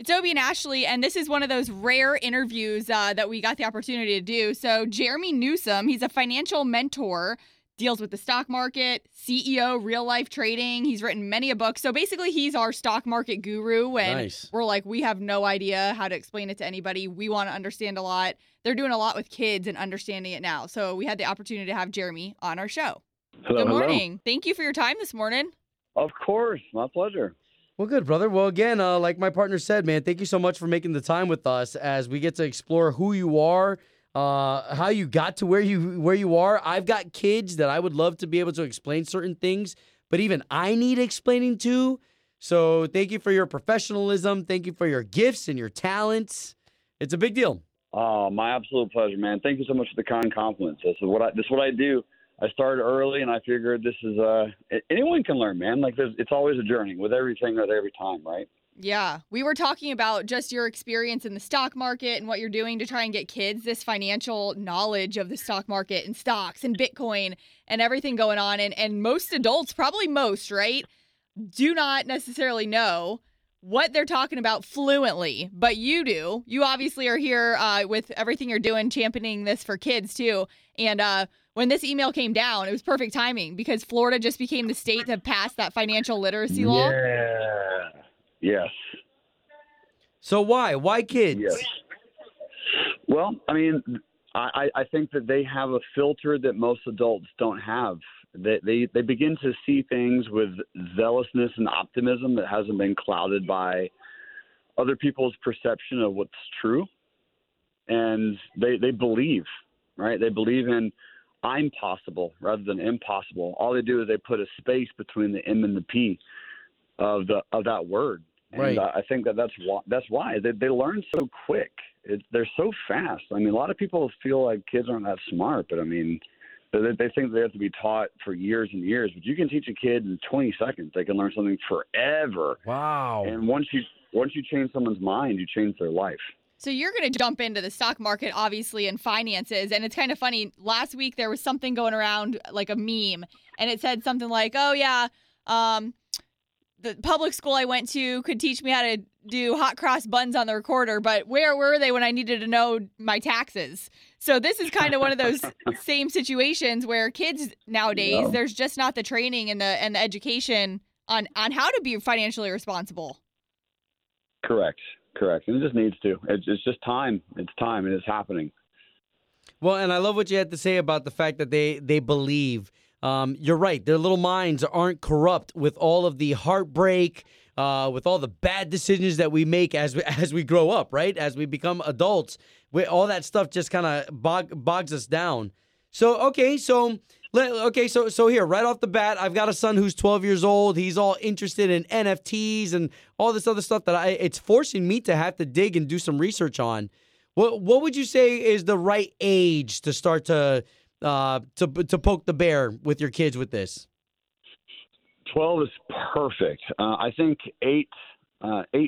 It's Obie and Ashley, and this is one of those rare interviews that we got the opportunity to do. So Jeremy Newsome, he's a financial mentor, deals with the stock market, CEO, real-life trading. He's written many a book. So basically, he's our stock market guru, and we're like, we have no idea how to explain it to anybody. We want to understand a lot. They're doing a lot with kids and understanding it now. So we had the opportunity to have Jeremy on our show. Hello, good morning. Hello. Thank you for your time this morning. Of course. My pleasure. Well, good, brother. Well, again, like my partner said, man, thank you so much for making the time with us as we get to explore who you are, how you got to where you are. I've got kids that I would love to be able to explain certain things, but even I need explaining to. So thank you for your professionalism. Thank you for your gifts and your talents. It's a big deal. Oh, my absolute pleasure, man. Thank you so much for the kind compliments. This is what I do. I started early, and I figured this is anyone can learn, man. Like, it's always a journey with everything at every time, right? Yeah. We were talking about just your experience in the stock market and what you're doing to try and get kids this financial knowledge of the stock market and stocks and Bitcoin and everything going on. And most adults, probably most, right, do not necessarily know what they're talking about fluently, but you do. You obviously are here with everything you're doing, championing this for kids, too. And when this email came down, it was perfect timing because Florida just became the state that passed that financial literacy law. Yeah. Yes. So why? Why kids? Yes. Well, I mean, I think that they have a filter that most adults don't have. They begin to see things with zealousness and optimism that hasn't been clouded by other people's perception of what's true. And they believe, right? They believe in I'm possible rather than impossible. All they do is they put a space between the M and the P of that word. And right. I think that's why they learn so quick. They're so fast. I mean, a lot of people feel like kids aren't that smart, but I mean, they think they have to be taught for years and years. But you can teach a kid in 20 seconds. They can learn something forever. Wow. And once you change someone's mind, you change their life. So you're going to jump into the stock market, obviously, and finances. And it's kind of funny. Last week, there was something going around, like a meme. And it said something like, oh, yeah, the public school I went to could teach me how to do hot cross buns on the recorder. But where were they when I needed to know my taxes? So this is kind of one of those same situations where kids nowadays, there's just not the training and the education on how to be financially responsible. Correct. And it just needs to. It's just time. It's time, and it's happening. Well, and I love what you had to say about the fact that they believe. You're right. Their little minds aren't corrupt with all of the heartbreak, with all the bad decisions that we make as we grow up, right? As we become adults, all that stuff just kind of bogs us down. So here, right off the bat, I've got a son who's 12 years old. He's all interested in NFTs and all this other stuff that it's forcing me to have to dig and do some research on. What would you say is the right age to start to poke the bear with your kids with this? 12 is perfect. I think 8,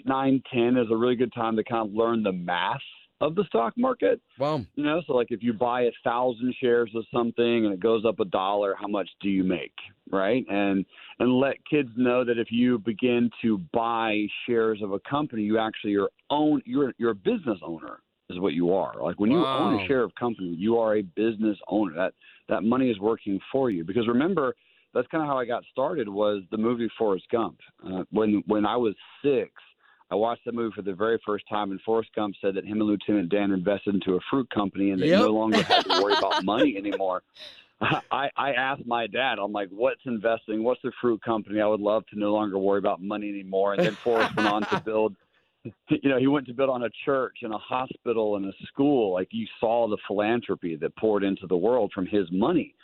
9, 10 is a really good time to kind of learn the math of the stock market. Wow. You know, so like if you buy 1,000 shares of something and it goes up $1, how much do you make, right? And let kids know that if you begin to buy shares of a company, you actually you're a business owner is what you are. Like when you own a share of company, you are a business owner. That money is working for you. Because remember, that's kind of how I got started was the movie Forrest Gump. When I was 6, I watched that movie for the very first time, and Forrest Gump said that him and Lieutenant Dan invested into a fruit company and they no longer had to worry about money anymore. I asked my dad, I'm like, what's investing? What's the fruit company? I would love to no longer worry about money anymore. And then Forrest went on to build, you know, he went to build on a church and a hospital and a school. Like you saw the philanthropy that poured into the world from his money.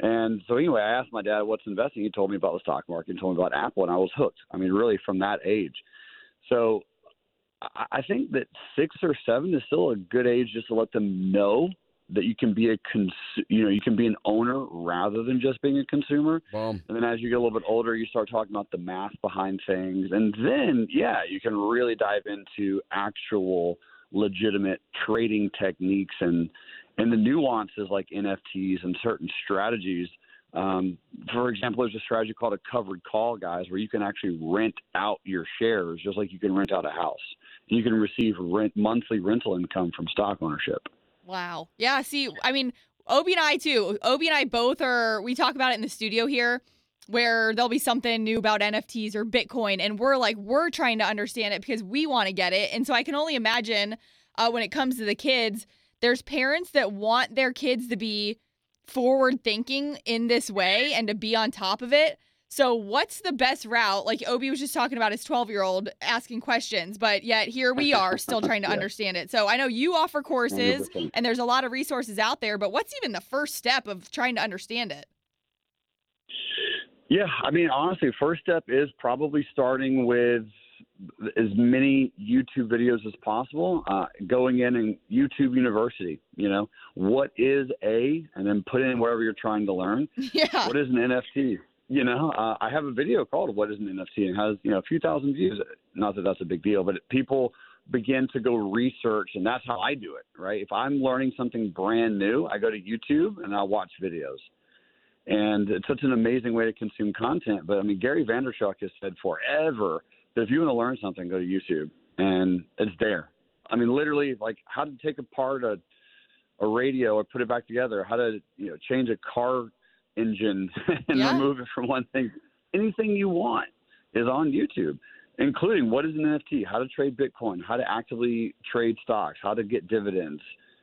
And so anyway, I asked my dad, what's investing? He told me about the stock market. He told me about Apple, and I was hooked. I mean, really from that age. So I think that 6 or 7 is still a good age just to let them know that you can be you can be an owner rather than just being a consumer. And then as you get a little bit older, you start talking about the math behind things. And then, yeah, you can really dive into actual legitimate trading techniques and the nuances like NFTs and certain strategies For example, there's a strategy called a covered call, guys, where you can actually rent out your shares just like you can rent out a house. You can receive monthly rental income from stock ownership. Wow. Yeah, see, I mean, Obi and I too. Obi and I both we talk about it in the studio here, where there'll be something new about NFTs or Bitcoin, and we're trying to understand it because we want to get it. And so I can only imagine when it comes to the kids, there's parents that want their kids to be forward thinking in this way and to be on top of it. So what's the best route? Like Obi was just talking about his 12-year-old asking questions, but yet here we are still trying to understand it. So I know you offer courses 100%. And there's a lot of resources out there, but what's even the first step of trying to understand it? Yeah, I mean, honestly, first step is probably starting with as many YouTube videos as possible, going in and YouTube University, what is and then put in whatever you're trying to learn. Yeah. What is an NFT? I have a video called What is an NFT? And has, a few thousand views. Not that that's a big deal, but people begin to go research, and that's how I do it, right? If I'm learning something brand new, I go to YouTube and I watch videos. And it's such an amazing way to consume content. But, I mean, Gary Vaynerchuk has said forever that if you want to learn something, go to YouTube. And it's there. I mean, literally, like how to take apart a radio or put it back together, how to change a car engine and remove it from one thing. Anything you want is on YouTube, including what is an NFT, how to trade Bitcoin, how to actively trade stocks, how to get dividends,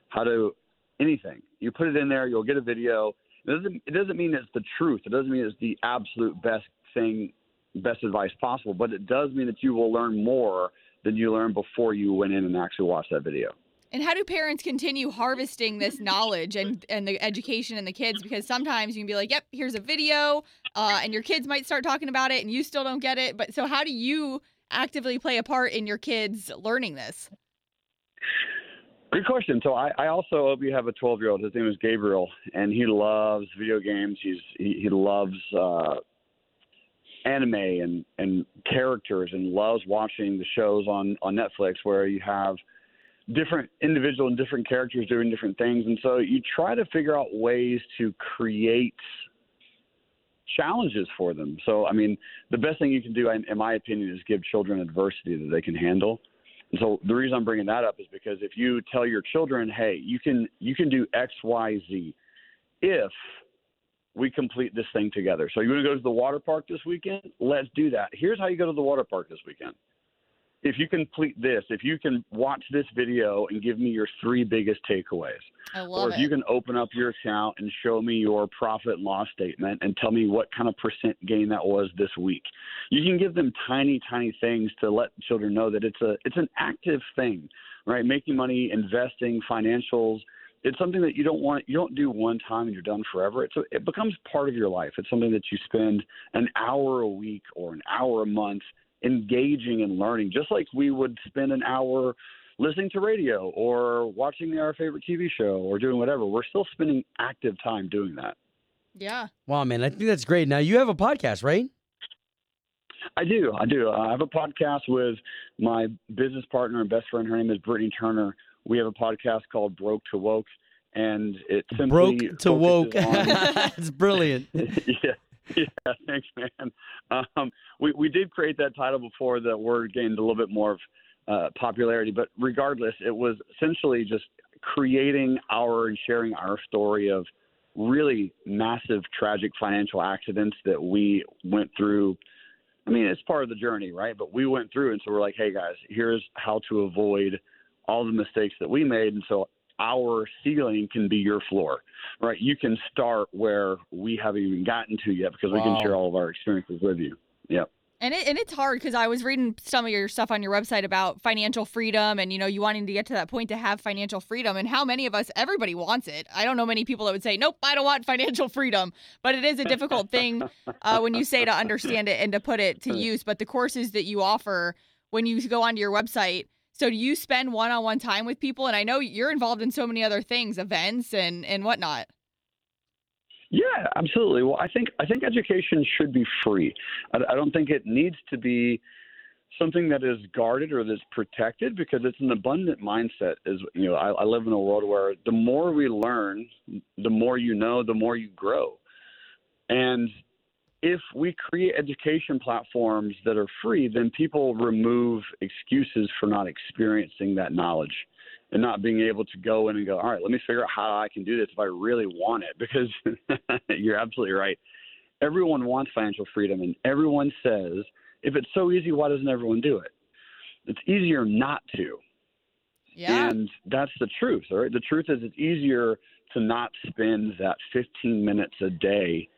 how to anything. You put it in there, you'll get a video. It doesn't mean it's the truth. It doesn't mean it's the absolute best advice possible, but it does mean that you will learn more than you learned before you went in and actually watched that video. And how do parents continue harvesting this knowledge and the education in the kids? Because sometimes you can be like, yep, here's a video, and your kids might start talking about it and you still don't get it. But so how do you actively play a part in your kids learning this? Good question. So I also hope you have a 12-year-old. His name is Gabriel, and he loves video games. He loves anime and characters, and loves watching the shows on Netflix where you have different individual and different characters doing different things. And so you try to figure out ways to create challenges for them. So, I mean, the best thing you can do, in my opinion, is give children adversity that they can handle. So the reason I'm bringing that up is because if you tell your children, hey, you can do X, Y, Z if we complete this thing together. So you want to go to the water park this weekend? Let's do that. Here's how you go to the water park this weekend. If you complete this, if you can watch this video and give me your 3 biggest takeaways, or if you can open up your account and show me your profit and loss statement and tell me what kind of percent gain that was this week, you can give them tiny, tiny things to let children know that it's an active thing, right? Making money, investing, financials. It's something that you don't do one time and you're done forever. It becomes part of your life. It's something that you spend an hour a week or an hour a month engaging and learning, just like we would spend an hour listening to radio or watching our favorite TV show or doing whatever. We're still spending active time doing that. Yeah. Wow, man, I think that's great. Now, you have a podcast, right? I do. I have a podcast with my business partner and best friend. Her name is Brittany Turner. We have a podcast called Broke to Woke, and it simply Broke to Woke. It's brilliant. Yeah. Yeah, thanks, man. We did create that title before the word gained a little bit more of popularity, but regardless, it was essentially just creating and sharing our story of really massive, tragic financial accidents that we went through. I mean, it's part of the journey, right? But we went through, and so we're like, hey, guys, here's how to avoid all the mistakes that we made, and so our ceiling can be your floor, right? You can start where we haven't even gotten to yet because we can share all of our experiences with you. Yep. And it's hard because I was reading some of your stuff on your website about financial freedom and, you wanting to get to that point to have financial freedom, and how many of us, everybody wants it. I don't know many people that would say, nope, I don't want financial freedom, but it is a difficult thing when you say to understand it and to put it to use. But the courses that you offer, when you go onto your website, so do you spend one-on-one time with people? And I know you're involved in so many other things, events and whatnot. Yeah, absolutely. Well, I think education should be free. I don't think it needs to be something that is guarded or that's protected, because it's an abundant mindset. I live in a world where the more we learn, the more you know, the more you grow. And if we create education platforms that are free, then people remove excuses for not experiencing that knowledge and not being able to go in and go, all right, let me figure out how I can do this if I really want it, because you're absolutely right. Everyone wants financial freedom, and everyone says, if it's so easy, why doesn't everyone do it? It's easier not to. Yeah. And that's the truth, all right? The truth is it's easier to not spend that 15 minutes a day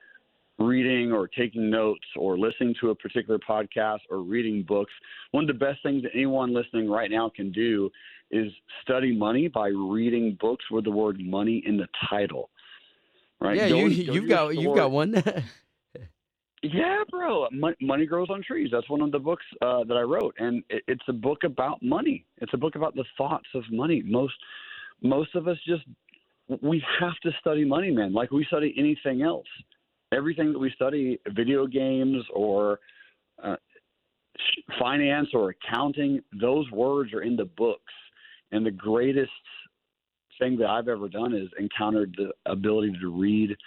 reading or taking notes or listening to a particular podcast or reading books. One of the best things that anyone listening right now can do is study money by reading books with the word money in the title. Right? Yeah, you've got one. Yeah, bro. Money Grows on Trees. That's one of the books that I wrote, and it's a book about money. It's a book about the thoughts of money. Most of us we have to study money, man. Like we study anything else. Everything that we study, video games or finance or accounting, those words are in the books. And the greatest thing that I've ever done is encountered the ability to read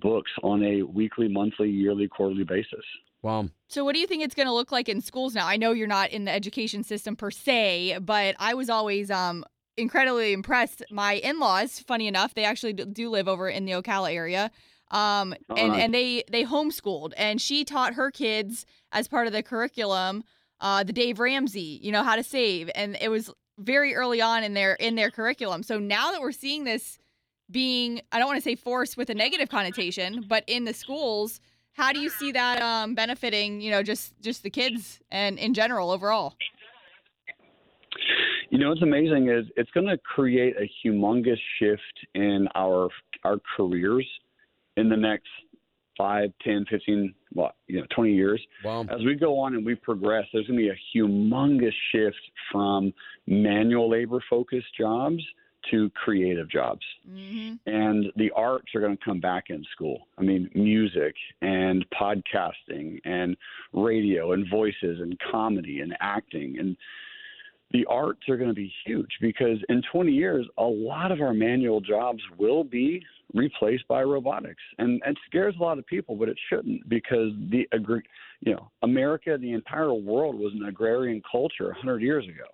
books on a weekly, monthly, yearly, quarterly basis. Wow. So what do you think it's going to look like in schools now? I know you're not in the education system per se, but I was always incredibly impressed. My in-laws, funny enough, they actually do live over in the Ocala area. And they homeschooled, and she taught her kids as part of the curriculum, the Dave Ramsey, how to save. And it was very early on in their curriculum. So now that we're seeing this being, I don't want to say forced with a negative connotation, but in the schools, how do you see that, benefiting, just the kids and in general overall? What's amazing is it's going to create a humongous shift in our careers in the next 5, 10, 15, 20 years. Wow. As we go on and we progress, there's going to be a humongous shift from manual labor-focused jobs to creative jobs. Mm-hmm. And the arts are going to come back in school. I mean, music and podcasting and radio and voices and comedy and acting. And the arts are going to be huge because in 20 years, a lot of our manual jobs will be replaced by robotics. And it scares a lot of people, but it shouldn't, because America, the entire world was an agrarian culture 100 years ago,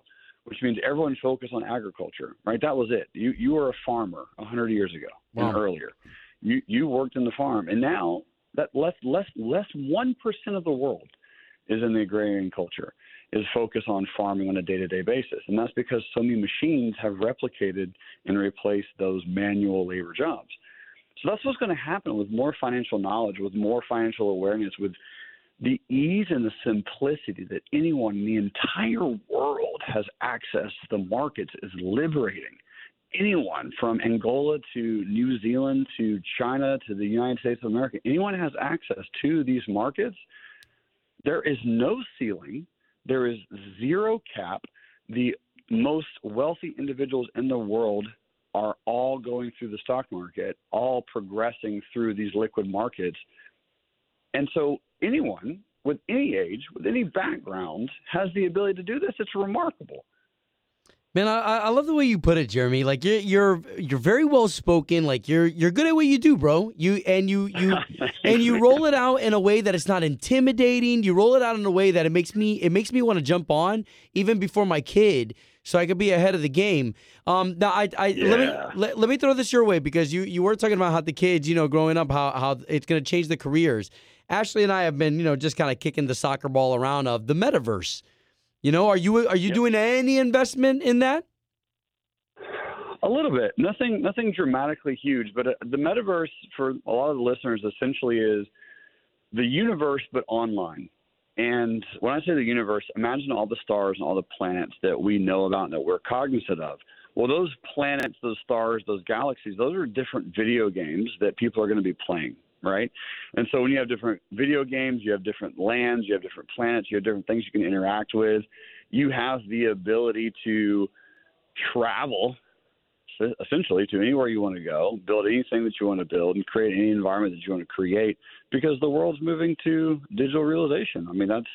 which means everyone focused on agriculture, right? That was it. You were a farmer 100 years ago. Wow. And earlier. You worked in the farm. And now that less 1% of the world is in the agrarian culture, is focused on farming on a day-to-day basis. And that's because so many machines have replicated and replaced those manual labor jobs. So that's what's going to happen with more financial knowledge, with more financial awareness, with the ease and the simplicity that anyone in the entire world has access to the markets is liberating. Anyone from Angola to New Zealand to China to the United States of America, anyone has access to these markets. There is no ceiling. There is zero cap. The most wealthy individuals in the world are all going through the stock market, all progressing through these liquid markets. And so anyone with any age, with any background, has the ability to do this. It's remarkable. Man, I love the way you put it, Jeremy. Like you're very well spoken. Like you're good at what you do, bro. You roll it out in a way that it's not intimidating. You roll it out in a way that it makes me want to jump on even before my kid, so I could be ahead of the game. Now let me throw this your way, because you were talking about how the kids, growing up, how it's going to change the careers. Ashley and I have been, just kind of kicking the soccer ball around of the metaverse. Are you Yep. doing any investment in that? A little bit. Nothing dramatically huge, but the metaverse for a lot of the listeners essentially is the universe but online. And when I say the universe, imagine all the stars and all the planets that we know about and that we're cognizant of. Well, those planets, those stars, those galaxies, those are different video games that people are going to be playing. Right? And so when you have different video games, you have different lands, you have different planets, you have different things you can interact with. You have the ability to travel, essentially, to anywhere you want to go, build anything that you want to build, and create any environment that you want to create, because the world's moving to digital realization. I mean, that's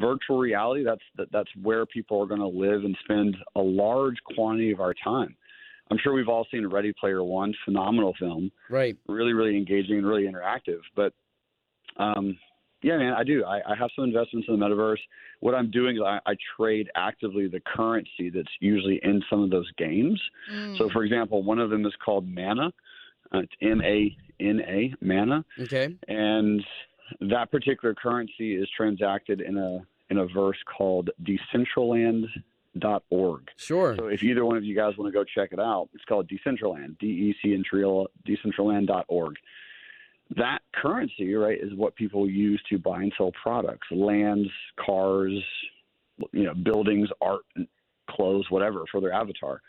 virtual reality. That's where people are going to live and spend a large quantity of our time. I'm sure we've all seen Ready Player One, phenomenal film. Right. Really, really engaging and really interactive. But Yeah, man, I do. I have some investments in the metaverse. What I'm doing is I trade actively the currency that's usually in some of those games. So, for example, one of them is called Mana. It's M-A-N-A, Mana. Okay. And that particular currency is transacted in a verse called Decentraland.org. Sure. So if either one of you guys want to go check it out, it's called Decentraland, D-E-C and Decentraland.org. That currency, right, is what people use to buy and sell products, lands, cars, you know, buildings, art, clothes, whatever, for their avatar.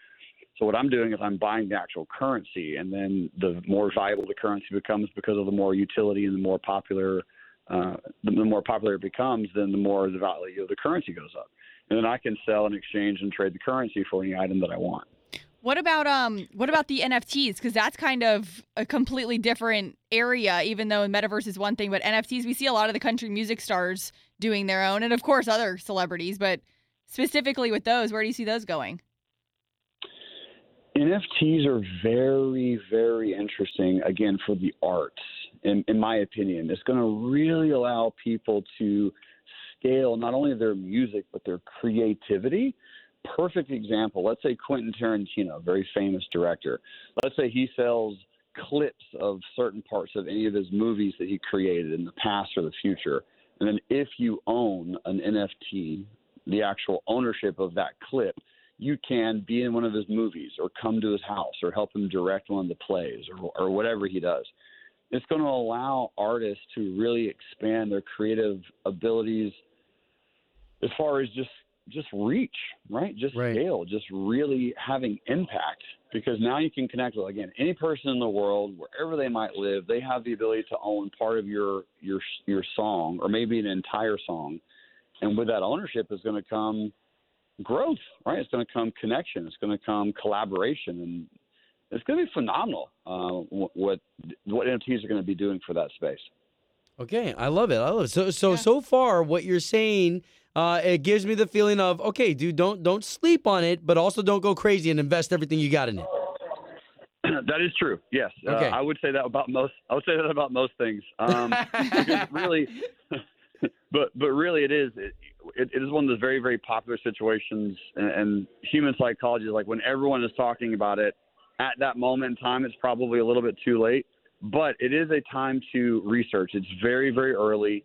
So what I'm doing is I'm buying the actual currency, and then the more valuable the currency becomes because of the more utility and the more popular it becomes, then the more the value of the currency goes up. And then I can sell and exchange and trade the currency for any item that I want. What about the NFTs? Because that's kind of a completely different area, even though metaverse is one thing. But NFTs, we see a lot of the country music stars doing their own, and of course other celebrities. But specifically with those, where do you see those going? NFTs are very, very interesting, again, for the arts, in my opinion. It's going to really allow people to scale not only their music but their creativity. Perfect example, let's say Quentin Tarantino, very famous director. Let's say he sells clips of certain parts of any of his movies that he created in the past or the future. And then if you own an NFT, the actual ownership of that clip, you can be in one of his movies or come to his house or help him direct one of the plays or whatever he does. It's going to allow artists to really expand their creative abilities as far as just reach, right? Just right. Scale, just really having impact, because now you can connect with, again, any person in the world, wherever they might live. They have the ability to own part of your song, or maybe an entire song. And with that ownership is going to come growth, right? It's going to come connection. It's going to come collaboration, and it's going to be phenomenal. What NFTs are going to be doing for that space. Okay. I love it. So far what you're saying, it gives me the feeling of, okay, dude, don't sleep on it, but also don't go crazy and invest everything you got in it. That is true. Yes. Okay. I would say that about most. I would say that about most things. Really, but really, it is one of the very, very popular situations, and human psychology is like when everyone is talking about it at that moment in time, it's probably a little bit too late. But it is a time to research. It's very, very early.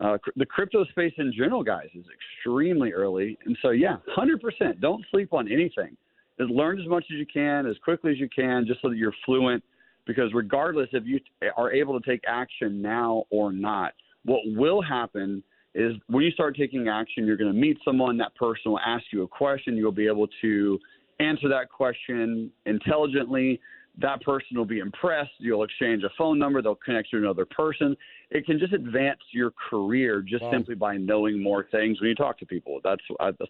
The crypto space in general, guys, is extremely early. And so, yeah, 100%. Don't sleep on anything. Just learn as much as you can, as quickly as you can, just so that you're fluent. Because regardless if you are able to take action now or not, what will happen is when you start taking action, you're going to meet someone. That person will ask you a question. You'll be able to answer that question intelligently. That person will be impressed. You'll exchange a phone number. They'll connect you to another person. It can just advance your career just simply by knowing more things when you talk to people. That's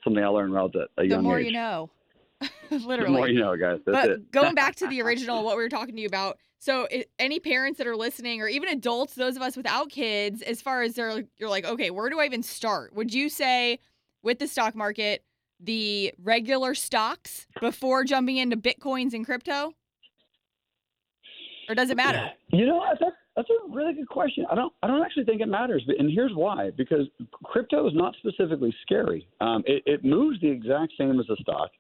something I learned when I was at a young age. The more you know. Literally. The more you know, guys. That's it. Going back to the original, what we were talking to you about. So any parents that are listening, or even adults, those of us without kids, as far as you're like, okay, where do I even start? Would you say with the stock market, the regular stocks before jumping into Bitcoins and crypto? Or does it matter? You know, that's a really good question. I don't actually think it matters, and here's why. Because crypto is not specifically scary. It moves the exact same as a stock.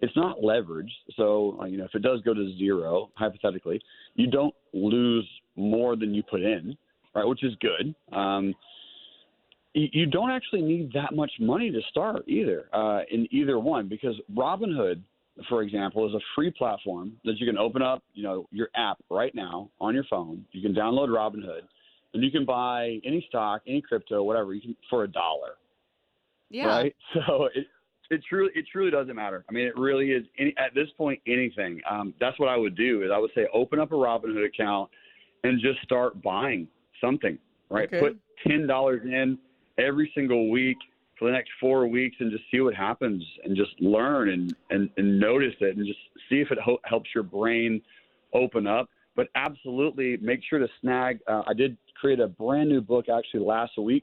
It's not leveraged. So, you know, if it does go to zero, hypothetically, you don't lose more than you put in, right, which is good. You don't actually need that much money to start either in either one, because Robinhood, for example, is a free platform that you can open up, you know, your app right now on your phone. You can download Robinhood, and you can buy any stock, any crypto, whatever, you can for $1. Yeah. Right. So it truly doesn't matter. I mean, it really is at this point anything. That's what I would do is I would say open up a Robinhood account and just start buying something. Right. Okay. Put $10 in every single week for the next 4 weeks and just see what happens and just learn and notice it and just see if it helps your brain open up. But absolutely make sure to snag. I did create a brand new book actually last week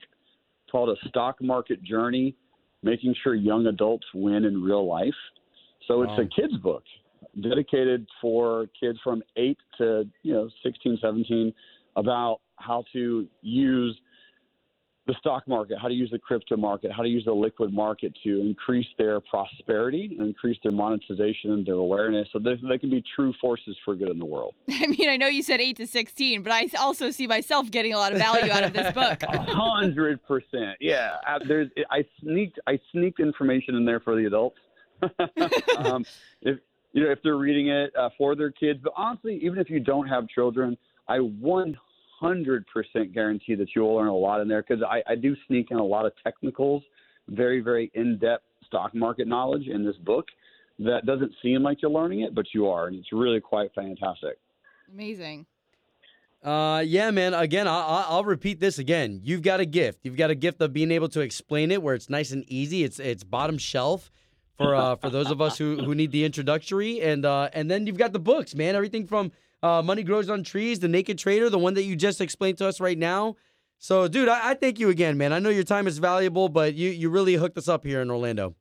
called A Stock Market Journey, Making Sure Young Adults Win in Real Life. So it's a kid's book dedicated for kids from 8 to 16, 17 about how to use the stock market, how to use the crypto market, how to use the liquid market to increase their prosperity and increase their monetization and their awareness. So they can be true forces for good in the world. I mean, I know you said 8 to 16, but I also see myself getting a lot of value out of this book. 100%. Yeah. I sneaked information in there for the adults. If they're reading it for their kids. But honestly, even if you don't have children, I 100% guarantee that you'll learn a lot in there, because I do sneak in a lot of technicals, very, very in-depth stock market knowledge in this book that doesn't seem like you're learning it, but you are, and it's really quite fantastic. Amazing. Yeah, man. Again, I'll repeat this again. You've got a gift. You've got a gift of being able to explain it where it's nice and easy. It's bottom shelf for those of us who need the introductory, and then you've got the books, man. Everything from Money Grows on Trees, The Naked Trader, the one that you just explained to us right now. So, dude, I thank you again, man. I know your time is valuable, but you really hooked us up here in Orlando.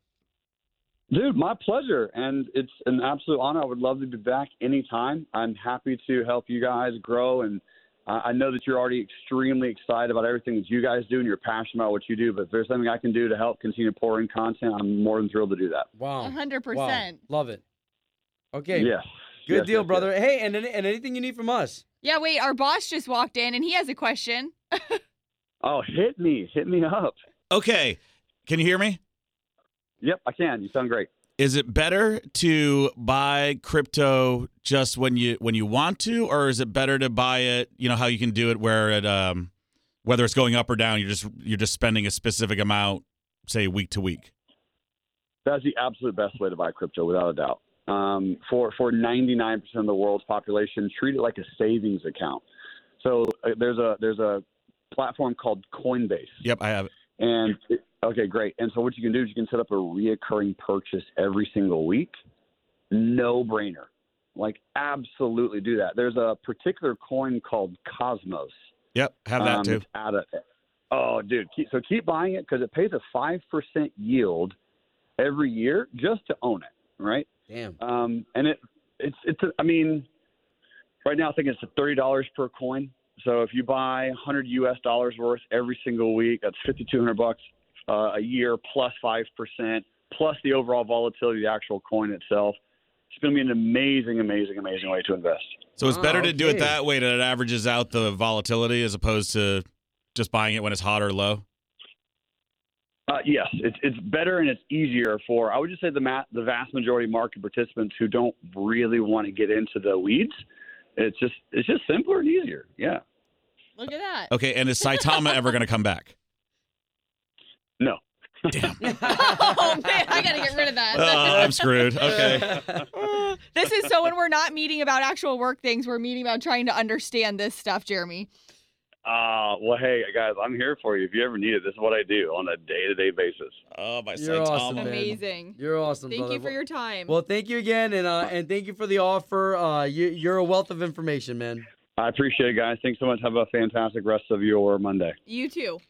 Dude, my pleasure, and it's an absolute honor. I would love to be back anytime. I'm happy to help you guys grow, and I know that you're already extremely excited about everything that you guys do, and you're passionate about what you do, but if there's something I can do to help continue pouring content, I'm more than thrilled to do that. Wow. 100%. Wow. Love it. Okay. Yes. Yeah. Good deal, brother. Hey, and anything you need from us? Yeah, wait, our boss just walked in, and he has a question. Oh, hit me up. Okay, can you hear me? Yep, I can. You sound great. Is it better to buy crypto just when you want to, or is it better to buy it? You know how you can do it, where it whether it's going up or down, you're just spending a specific amount, say week to week. That's the absolute best way to buy crypto, without a doubt. For 99% of the world's population, treat it like a savings account. So there's a platform called Coinbase. Yep, I have it. And okay, great. And so what you can do is you can set up a reoccurring purchase every single week. No brainer. Like, absolutely do that. There's a particular coin called Cosmos. Yep, have that too. Oh, dude. So keep buying it because it pays a 5% yield every year just to own it, right? Damn. And it's I mean, right now I think it's $30 per coin. So if you buy $100 worth every single week, that's $5,200 a year plus 5%, plus the overall volatility of the actual coin itself. It's going to be an amazing, amazing, amazing way to invest. So it's better to do it that way, that it averages out the volatility as opposed to just buying it when it's hot or low. Yes, it's better and it's easier for, I would just say, the vast majority of market participants who don't really want to get into the weeds. It's just simpler and easier. Yeah. Look at that. Okay, and is Saitama ever going to come back? No. Damn. Oh, man, I got to get rid of that. I'm screwed. Okay. This is so when we're not meeting about actual work things, we're meeting about trying to understand this stuff, Jeremy. Well, hey, guys, I'm here for you. If you ever need it, this is what I do on a day-to-day basis. Oh, my You're Saitama. Awesome, man. Amazing. You're awesome, Thank brother. You for your time. Well, thank you again, and thank you for the offer. You're a wealth of information, man. I appreciate it, guys. Thanks so much. Have a fantastic rest of your Monday. You too.